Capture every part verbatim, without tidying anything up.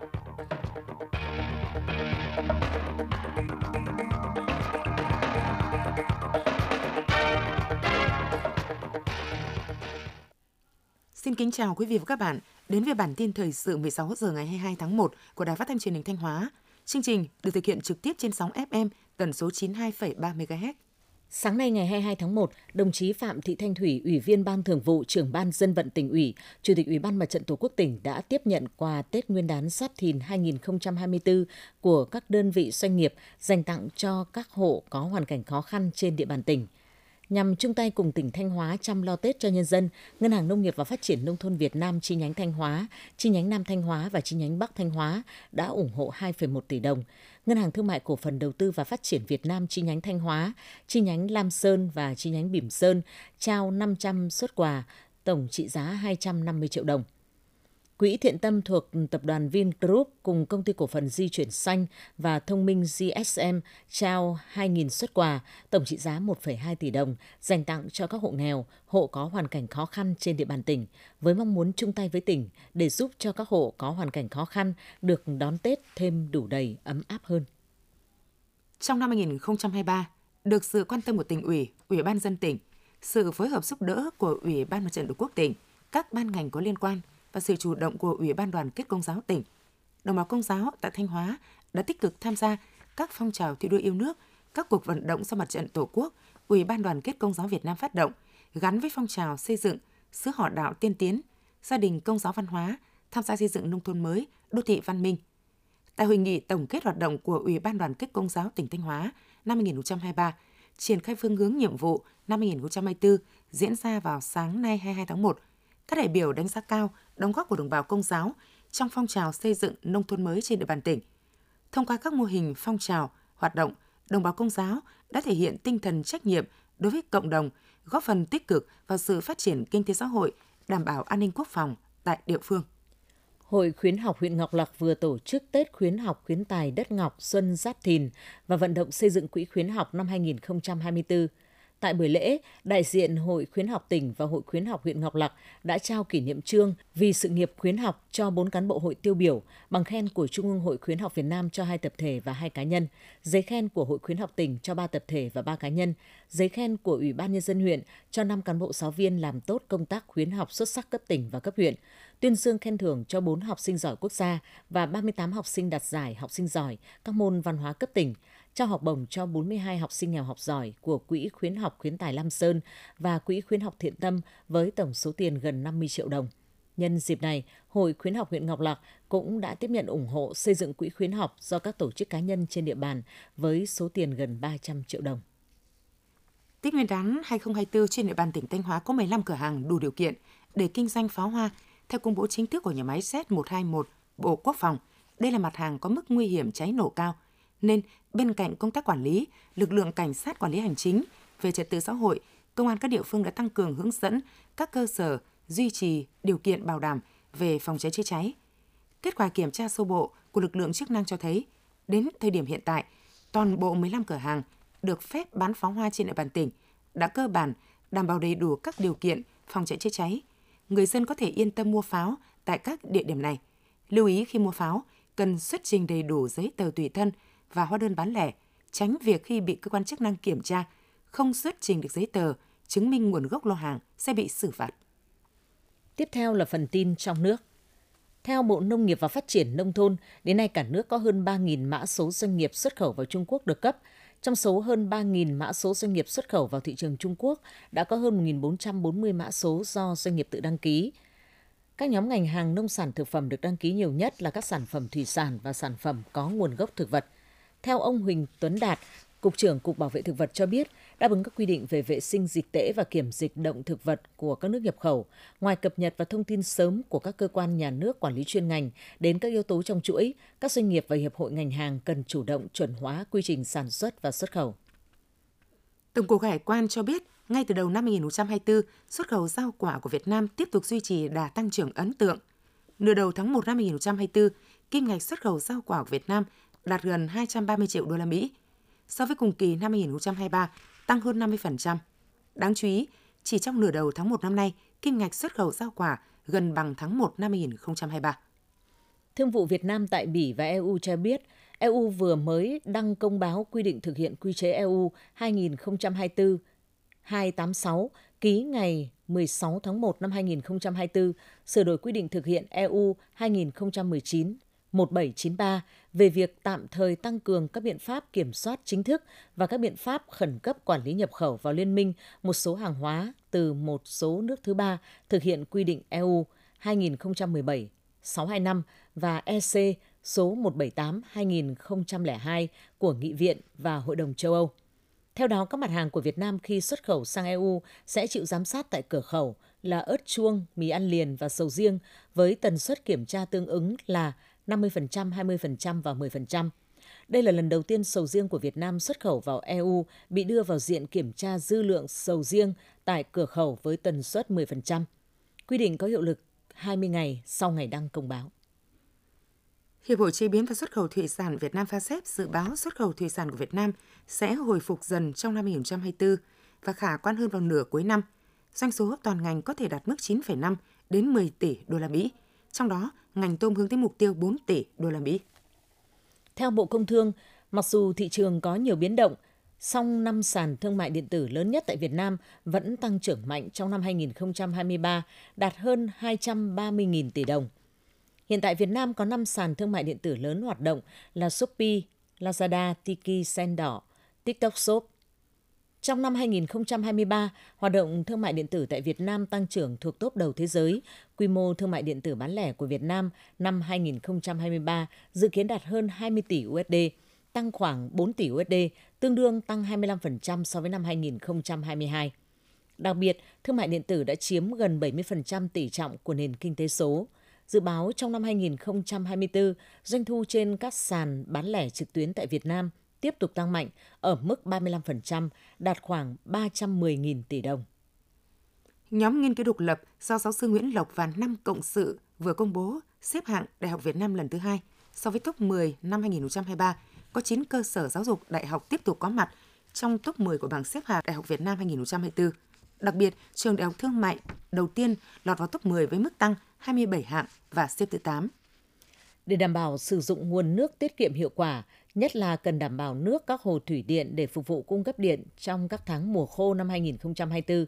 Xin kính chào quý vị và các bạn đến với bản tin thời sự mười sáu giờ ngày hai mươi hai tháng một của Đài Phát thanh Truyền hình Thanh Hóa. Chương trình được thực hiện trực tiếp trên sóng ép em tần số chín mươi hai phẩy ba mê ga héc. Sáng nay ngày hai mươi hai tháng một, đồng chí Phạm Thị Thanh Thủy, Ủy viên Ban Thường vụ, Trưởng Ban Dân vận Tỉnh ủy, Chủ tịch Ủy ban Mặt trận Tổ quốc tỉnh đã tiếp nhận quà Tết Nguyên đán Giáp Thìn hai không hai tư của các đơn vị doanh nghiệp dành tặng cho các hộ có hoàn cảnh khó khăn trên địa bàn tỉnh. Nhằm chung tay cùng tỉnh Thanh Hóa chăm lo Tết cho nhân dân, Ngân hàng Nông nghiệp và Phát triển Nông thôn Việt Nam chi nhánh Thanh Hóa, chi nhánh Nam Thanh Hóa và chi nhánh Bắc Thanh Hóa đã ủng hộ hai phẩy một tỷ đồng. Ngân hàng Thương mại Cổ phần Đầu tư và Phát triển Việt Nam chi nhánh Thanh Hóa, chi nhánh Lam Sơn và chi nhánh Bỉm Sơn trao năm trăm suất quà, tổng trị giá hai trăm năm mươi triệu đồng. Quỹ thiện tâm thuộc tập đoàn Vingroup cùng công ty cổ phần Di chuyển xanh và thông minh giê ét em trao hai nghìn suất quà, tổng trị giá một phẩy hai tỷ đồng, dành tặng cho các hộ nghèo, hộ có hoàn cảnh khó khăn trên địa bàn tỉnh, với mong muốn chung tay với tỉnh để giúp cho các hộ có hoàn cảnh khó khăn được đón Tết thêm đủ đầy, ấm áp hơn. Trong năm hai không hai ba, được sự quan tâm của tỉnh ủy, Ủy ban nhân dân tỉnh, sự phối hợp giúp đỡ của Ủy ban Mặt trận Tổ quốc tỉnh, các ban ngành có liên quan, và sự chủ động của Ủy ban Đoàn kết Công giáo tỉnh, đồng bào Công giáo tại Thanh Hóa đã tích cực tham gia các phong trào thi đua yêu nước, các cuộc vận động do Mặt trận Tổ quốc, Ủy ban Đoàn kết Công giáo Việt Nam phát động, gắn với phong trào xây dựng xứ họ đạo tiên tiến, gia đình Công giáo văn hóa, tham gia xây dựng nông thôn mới, đô thị văn minh. Tại hội nghị tổng kết hoạt động của Ủy ban Đoàn kết Công giáo tỉnh Thanh Hóa năm hai không hai ba, triển khai phương hướng nhiệm vụ năm hai không hai tư diễn ra vào sáng nay hai mươi hai tháng một, các đại biểu đánh giá cao đóng góp của đồng bào Công giáo trong phong trào xây dựng nông thôn mới trên địa bàn tỉnh. Thông qua các mô hình phong trào, hoạt động, đồng bào Công giáo đã thể hiện tinh thần trách nhiệm đối với cộng đồng, góp phần tích cực vào sự phát triển kinh tế xã hội, đảm bảo an ninh quốc phòng tại địa phương. Hội Khuyến học huyện Ngọc Lặc vừa tổ chức Tết khuyến học khuyến tài đất Ngọc xuân Giáp Thìn và vận động xây dựng quỹ khuyến học năm hai không hai tư. Tại buổi lễ, đại diện Hội Khuyến học tỉnh và Hội Khuyến học huyện Ngọc Lặc đã trao kỷ niệm chương vì sự nghiệp khuyến học cho bốn cán bộ hội tiêu biểu, bằng khen của Trung ương Hội Khuyến học Việt Nam cho hai tập thể và hai cá nhân, giấy khen của Hội Khuyến học tỉnh cho ba tập thể và ba cá nhân, giấy khen của Ủy ban nhân dân huyện cho năm cán bộ giáo viên làm tốt công tác khuyến học xuất sắc cấp tỉnh và cấp huyện, tuyên dương khen thưởng cho bốn học sinh giỏi quốc gia và ba mươi tám học sinh đạt giải học sinh giỏi các môn văn hóa cấp tỉnh, trao học bổng cho bốn mươi hai học sinh nghèo học giỏi của Quỹ Khuyến học Khuyến tài Lam Sơn và Quỹ Khuyến học Thiện tâm với tổng số tiền gần năm mươi triệu đồng. Nhân dịp này, Hội Khuyến học huyện Ngọc Lặc cũng đã tiếp nhận ủng hộ xây dựng quỹ khuyến học do các tổ chức cá nhân trên địa bàn với số tiền gần ba trăm triệu đồng. Tết Nguyên đán hai không hai tư trên địa bàn tỉnh Thanh Hóa có mười lăm cửa hàng đủ điều kiện để kinh doanh pháo hoa. Theo công bố chính thức của nhà máy Z một hai một, Bộ Quốc phòng, đây là mặt hàng có mức nguy hiểm cháy nổ cao, nên bên cạnh công tác quản lý, lực lượng cảnh sát quản lý hành chính về trật tự xã hội, công an các địa phương đã tăng cường hướng dẫn các cơ sở duy trì điều kiện bảo đảm về phòng cháy chữa cháy. Kết quả kiểm tra sơ bộ của lực lượng chức năng cho thấy, đến thời điểm hiện tại, toàn bộ mười lăm cửa hàng được phép bán pháo hoa trên địa bàn tỉnh đã cơ bản đảm bảo đầy đủ các điều kiện phòng cháy chữa cháy. Người dân có thể yên tâm mua pháo tại các địa điểm này. Lưu ý khi mua pháo, cần xuất trình đầy đủ giấy tờ tùy thân và hóa đơn bán lẻ, tránh việc khi bị cơ quan chức năng kiểm tra, không xuất trình được giấy tờ chứng minh nguồn gốc lô hàng sẽ bị xử phạt. Tiếp theo là phần tin trong nước. Theo Bộ Nông nghiệp và Phát triển Nông thôn, đến nay cả nước có hơn ba nghìn mã số doanh nghiệp xuất khẩu vào Trung Quốc được cấp. Trong số hơn ba nghìn mã số doanh nghiệp xuất khẩu vào thị trường Trung Quốc, đã có hơn một nghìn bốn trăm bốn mươi mã số do doanh nghiệp tự đăng ký. Các nhóm ngành hàng nông sản thực phẩm được đăng ký nhiều nhất là các sản phẩm thủy sản và sản phẩm có nguồn gốc thực vật. Theo ông Huỳnh Tuấn Đạt, Cục trưởng Cục Bảo vệ Thực vật cho biết, đáp ứng các quy định về vệ sinh dịch tễ và kiểm dịch động thực vật của các nước nhập khẩu, ngoài cập nhật và thông tin sớm của các cơ quan nhà nước quản lý chuyên ngành đến các yếu tố trong chuỗi, các doanh nghiệp và hiệp hội ngành hàng cần chủ động chuẩn hóa quy trình sản xuất và xuất khẩu. Tổng cục Hải quan cho biết, ngay từ đầu năm hai không hai tư, xuất khẩu rau quả của Việt Nam tiếp tục duy trì đà tăng trưởng ấn tượng. Nửa đầu tháng một năm hai không hai tư, kim ngạch xuất khẩu rau quả của Việt Nam đạt gần hai trăm ba mươi triệu đô la Mỹ. So với cùng kỳ năm hai không hai ba, tăng hơn năm mươi phần trăm. Đáng chú ý, chỉ trong nửa đầu tháng một năm nay, kim ngạch xuất khẩu rau quả gần bằng tháng một năm hai không hai ba. Thương vụ Việt Nam tại Bỉ và e u cho biết, e u vừa mới đăng công báo quy định thực hiện quy chế e u hai nghìn không trăm hai mươi tư hai trăm tám mươi sáu ký ngày mười sáu tháng một năm hai nghìn không trăm hai mươi tư, sửa đổi quy định thực hiện e u hai nghìn không trăm mười chín một nghìn bảy trăm chín mươi ba về việc tạm thời tăng cường các biện pháp kiểm soát chính thức và các biện pháp khẩn cấp quản lý nhập khẩu vào Liên minh một số hàng hóa từ một số nước thứ ba thực hiện quy định e u hai nghìn không trăm mười bảy sáu trăm hai mươi lăm và e xê số một trăm bảy mươi tám hai nghìn không trăm lẻ hai của Nghị viện và Hội đồng châu Âu. Theo đó, các mặt hàng của Việt Nam khi xuất khẩu sang e u sẽ chịu giám sát tại cửa khẩu là ớt chuông, mì ăn liền và sầu riêng với tần suất kiểm tra tương ứng là năm mươi phần trăm, hai mươi phần trăm và mười phần trăm. Đây là lần đầu tiên sầu riêng của Việt Nam xuất khẩu vào e u bị đưa vào diện kiểm tra dư lượng sầu riêng tại cửa khẩu với tần suất mười phần trăm. Quy định có hiệu lực hai mươi ngày sau ngày đăng công báo. Hiệp hội chế biến và xuất khẩu thủy sản Việt Nam vê a ét e pê dự báo xuất khẩu thủy sản của Việt Nam sẽ hồi phục dần trong năm hai nghìn không trăm hai mươi tư và khả quan hơn vào nửa cuối năm. Doanh số toàn ngành có thể đạt mức chín phẩy năm đến mười tỷ đô la Mỹ, trong đó ngành tôm hướng tới mục tiêu bốn tỷ đô la Mỹ. Theo Bộ Công Thương, mặc dù thị trường có nhiều biến động, song năm sàn thương mại điện tử lớn nhất tại Việt Nam vẫn tăng trưởng mạnh trong năm hai nghìn không trăm hai mươi ba, đạt hơn hai trăm ba mươi nghìn tỷ đồng. Hiện tại Việt Nam có năm sàn thương mại điện tử lớn hoạt động là Shopee, Lazada, Tiki, Sendo, TikTok Shop. Trong năm hai nghìn không trăm hai mươi ba, hoạt động thương mại điện tử tại Việt Nam tăng trưởng thuộc top đầu thế giới. Quy mô thương mại điện tử bán lẻ của Việt Nam năm hai nghìn không trăm hai mươi ba dự kiến đạt hơn hai mươi tỷ u ét đê, tăng khoảng bốn tỷ u ét đê, tương đương tăng hai mươi lăm phần trăm so với năm hai nghìn không trăm hai mươi hai. Đặc biệt, thương mại điện tử đã chiếm gần bảy mươi phần trăm tỷ trọng của nền kinh tế số. Dự báo trong năm hai nghìn không trăm hai mươi tư, doanh thu trên các sàn bán lẻ trực tuyến tại Việt Nam tiếp tục tăng mạnh ở mức ba mươi lăm phần trăm, đạt khoảng ba trăm mười nghìn tỷ đồng. Nhóm nghiên cứu độc lập do giáo sư Nguyễn Lộc và năm cộng sự vừa công bố xếp hạng Đại học Việt Nam lần thứ hai so với top mười năm hai nghìn không trăm hai mươi ba, có chín cơ sở giáo dục đại học tiếp tục có mặt trong top mười của bảng xếp hạng Đại học Việt Nam hai nghìn không trăm hai mươi tư. Đặc biệt, trường Đại học Thương mại đầu tiên lọt vào top mười với mức tăng hai mươi bảy hạng và xếp thứ tám. Để đảm bảo sử dụng nguồn nước tiết kiệm hiệu quả, nhất là cần đảm bảo nước các hồ thủy điện để phục vụ cung cấp điện trong các tháng mùa khô năm hai nghìn không trăm hai mươi tư,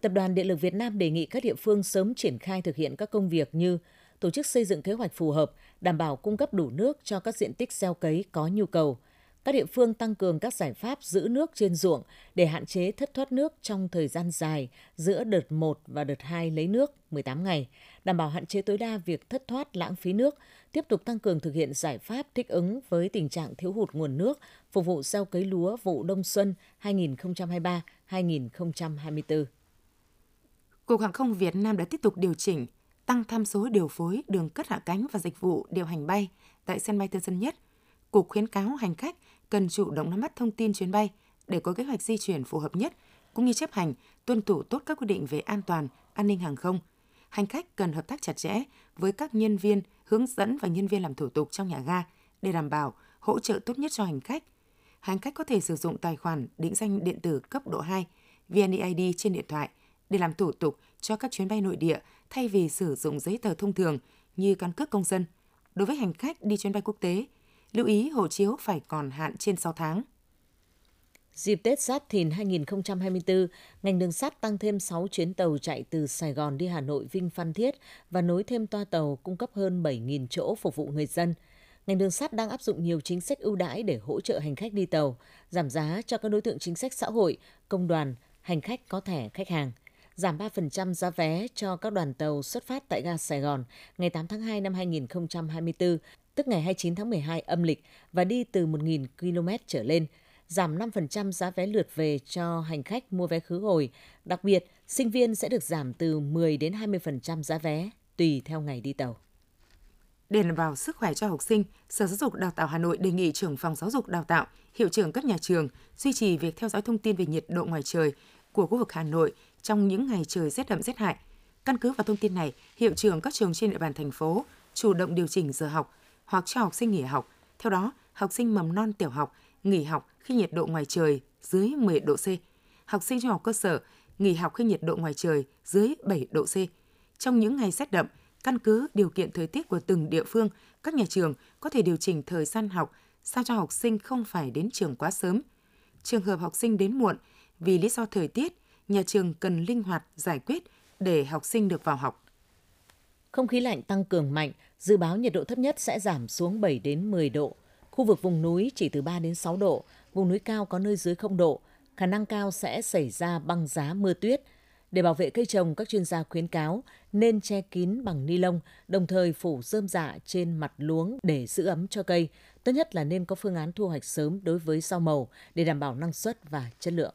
Tập đoàn Điện lực Việt Nam đề nghị các địa phương sớm triển khai thực hiện các công việc như tổ chức xây dựng kế hoạch phù hợp, đảm bảo cung cấp đủ nước cho các diện tích gieo cấy có nhu cầu. Các địa phương tăng cường các giải pháp giữ nước trên ruộng để hạn chế thất thoát nước trong thời gian dài giữa đợt một và đợt hai lấy nước mười tám ngày, đảm bảo hạn chế tối đa việc thất thoát lãng phí nước, tiếp tục tăng cường thực hiện giải pháp thích ứng với tình trạng thiếu hụt nguồn nước, phục vụ gieo cấy lúa vụ đông xuân hai nghìn không trăm hai mươi ba hai nghìn không trăm hai mươi tư. Cục Hàng không Việt Nam đã tiếp tục điều chỉnh, tăng tham số điều phối đường cất hạ cánh và dịch vụ điều hành bay tại sân bay Tân Sơn Nhất. Cục khuyến cáo hành khách cần chủ động nắm bắt thông tin chuyến bay để có kế hoạch di chuyển phù hợp nhất, cũng như chấp hành, tuân thủ tốt các quy định về an toàn, an ninh hàng không. Hành khách cần hợp tác chặt chẽ với các nhân viên hướng dẫn và nhân viên làm thủ tục trong nhà ga để đảm bảo hỗ trợ tốt nhất cho hành khách. Hành khách có thể sử dụng tài khoản định danh điện tử cấp độ hai, vneid trên điện thoại để làm thủ tục cho các chuyến bay nội địa thay vì sử dụng giấy tờ thông thường như căn cước công dân. Đối với hành khách đi chuyến bay quốc tế, lưu ý hộ chiếu phải còn hạn trên sáu tháng. Dịp Tết Giáp Thìn hai nghìn không trăm hai mươi tư, ngành đường sắt tăng thêm sáu chuyến tàu chạy từ Sài Gòn đi Hà Nội, Vinh, Phan Thiết và nối thêm toa tàu cung cấp hơn bảy nghìn chỗ phục vụ người dân. Ngành đường sắt đang áp dụng nhiều chính sách ưu đãi để hỗ trợ hành khách đi tàu, giảm giá cho các đối tượng chính sách xã hội, công đoàn, hành khách có thẻ khách hàng, giảm ba phần trăm giá vé cho các đoàn tàu xuất phát tại ga Sài Gòn ngày tám tháng hai năm hai nghìn không trăm hai mươi tư, tức ngày hai mươi chín tháng mười hai âm lịch và đi từ một nghìn ki lô mét trở lên, giảm năm phần trăm giá vé lượt về cho hành khách mua vé khứ hồi. Đặc biệt, sinh viên sẽ được giảm từ mười đến hai mươi phần trăm giá vé tùy theo ngày đi tàu. Để đảm bảo sức khỏe cho học sinh, Sở Giáo dục Đào tạo Hà Nội đề nghị trưởng phòng giáo dục đào tạo, hiệu trưởng các nhà trường duy trì việc theo dõi thông tin về nhiệt độ ngoài trời của khu vực Hà Nội trong những ngày trời rét đậm rét hại. Căn cứ vào thông tin này, hiệu trưởng các trường trên địa bàn thành phố chủ động điều chỉnh giờ học hoặc cho học sinh nghỉ học. Theo đó, học sinh mầm non tiểu học nghỉ học khi nhiệt độ ngoài trời dưới mười độ C. Học sinh trung học cơ sở nghỉ học khi nhiệt độ ngoài trời dưới bảy độ C. Trong những ngày rét đậm, Căn cứ điều kiện thời tiết của từng địa phương, các nhà trường có thể điều chỉnh thời gian học sao cho học sinh không phải đến trường quá sớm. Trường hợp học sinh đến muộn, vì lý do thời tiết, nhà trường cần linh hoạt giải quyết để học sinh được vào học. Không khí lạnh tăng cường mạnh, dự báo nhiệt độ thấp nhất sẽ giảm xuống bảy đến mười độ. Khu vực vùng núi chỉ từ ba đến sáu độ, vùng núi cao có nơi dưới không độ. Khả năng cao sẽ xảy ra băng giá mưa tuyết. Để bảo vệ cây trồng, các chuyên gia khuyến cáo nên che kín bằng ni lông, đồng thời phủ rơm rạ trên mặt luống để giữ ấm cho cây. Tốt nhất là nên có phương án thu hoạch sớm đối với rau màu để đảm bảo năng suất và chất lượng.